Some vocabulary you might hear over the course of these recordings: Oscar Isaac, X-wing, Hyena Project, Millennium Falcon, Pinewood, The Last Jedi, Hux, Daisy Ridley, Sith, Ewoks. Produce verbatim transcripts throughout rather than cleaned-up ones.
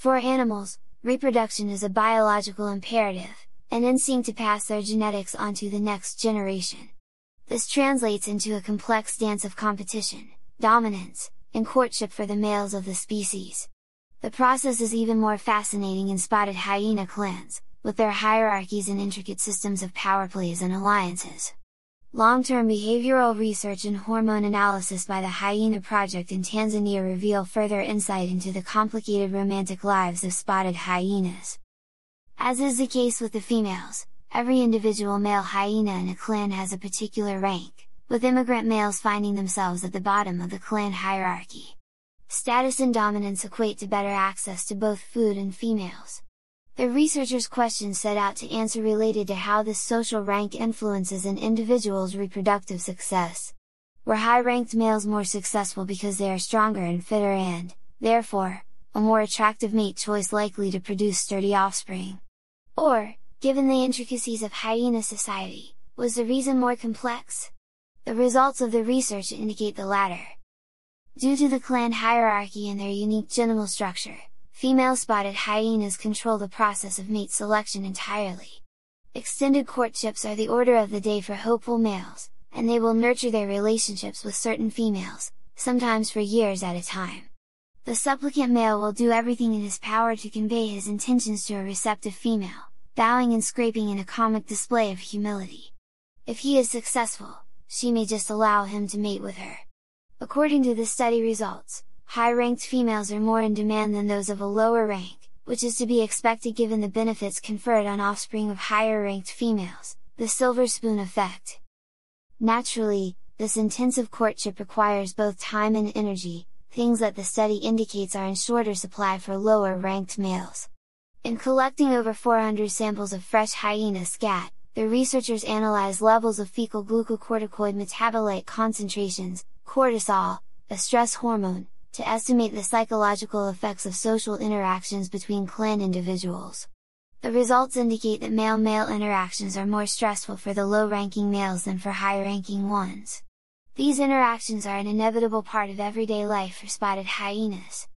For animals, reproduction is a biological imperative, an instinct to pass their genetics on to the next generation. This translates into a complex dance of competition, dominance, and courtship for the males of the species. The process is even more fascinating in spotted hyena clans, with their hierarchies and intricate systems of power plays and alliances. Long-term behavioral research and hormone analysis by the Hyena Project in Tanzania reveal further insight into the complicated romantic lives of spotted hyenas. As is the case with the females, every individual male hyena in a clan has a particular rank, with immigrant males finding themselves at the bottom of the clan hierarchy. Status and dominance equate to better access to both food and females. The researchers' questions set out to answer related to how this social rank influences an individual's reproductive success. Were high-ranked males more successful because they are stronger and fitter and, therefore, a more attractive mate choice likely to produce sturdy offspring? Or, given the intricacies of hyena society, was the reason more complex? The results of the research indicate the latter. Due to the clan hierarchy and their unique genital structure, female spotted hyenas control the process of mate selection entirely. Extended courtships are the order of the day for hopeful males, and they will nurture their relationships with certain females, sometimes for years at a time. The supplicant male will do everything in his power to convey his intentions to a receptive female, bowing and scraping in a comic display of humility. If he is successful, she may just allow him to mate with her. According to the study results, high-ranked females are more in demand than those of a lower rank, which is to be expected given the benefits conferred on offspring of higher-ranked females, the silver spoon effect. Naturally, this intensive courtship requires both time and energy, things that the study indicates are in shorter supply for lower-ranked males. In collecting over four hundred samples of fresh hyena scat, the researchers analyzed levels of fecal glucocorticoid metabolite concentrations, cortisol, a stress hormone, to estimate the psychological effects of social interactions between clan individuals. The results indicate that male-male interactions are more stressful for the low-ranking males than for high-ranking ones. These interactions are an inevitable part of everyday life for spotted hyenas.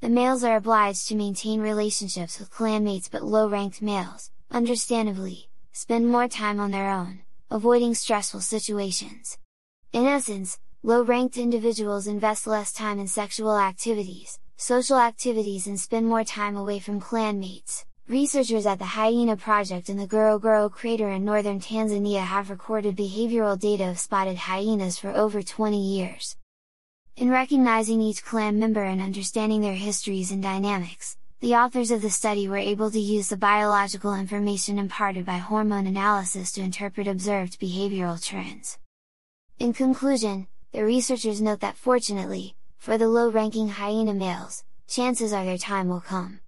The males are obliged to maintain relationships with clanmates, but low-ranked males, understandably, spend more time on their own, avoiding stressful situations. In essence, low-ranked individuals invest less time in sexual activities, social activities and spend more time away from clanmates. Researchers at the Hyena Project in the Gorogoro crater in northern Tanzania have recorded behavioral data of spotted hyenas for over twenty years. In recognizing each clan member and understanding their histories and dynamics, the authors of the study were able to use the biological information imparted by hormone analysis to interpret observed behavioral trends. In conclusion, the researchers note that fortunately, for the low-ranking hyena males, chances are their time will come.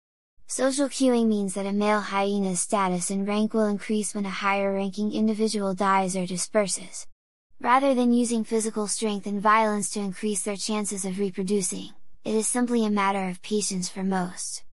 Social cueing means that a male hyena's status and rank will increase when a higher-ranking individual dies or disperses. Rather than using physical strength and violence to increase their chances of reproducing, it is simply a matter of patience for most.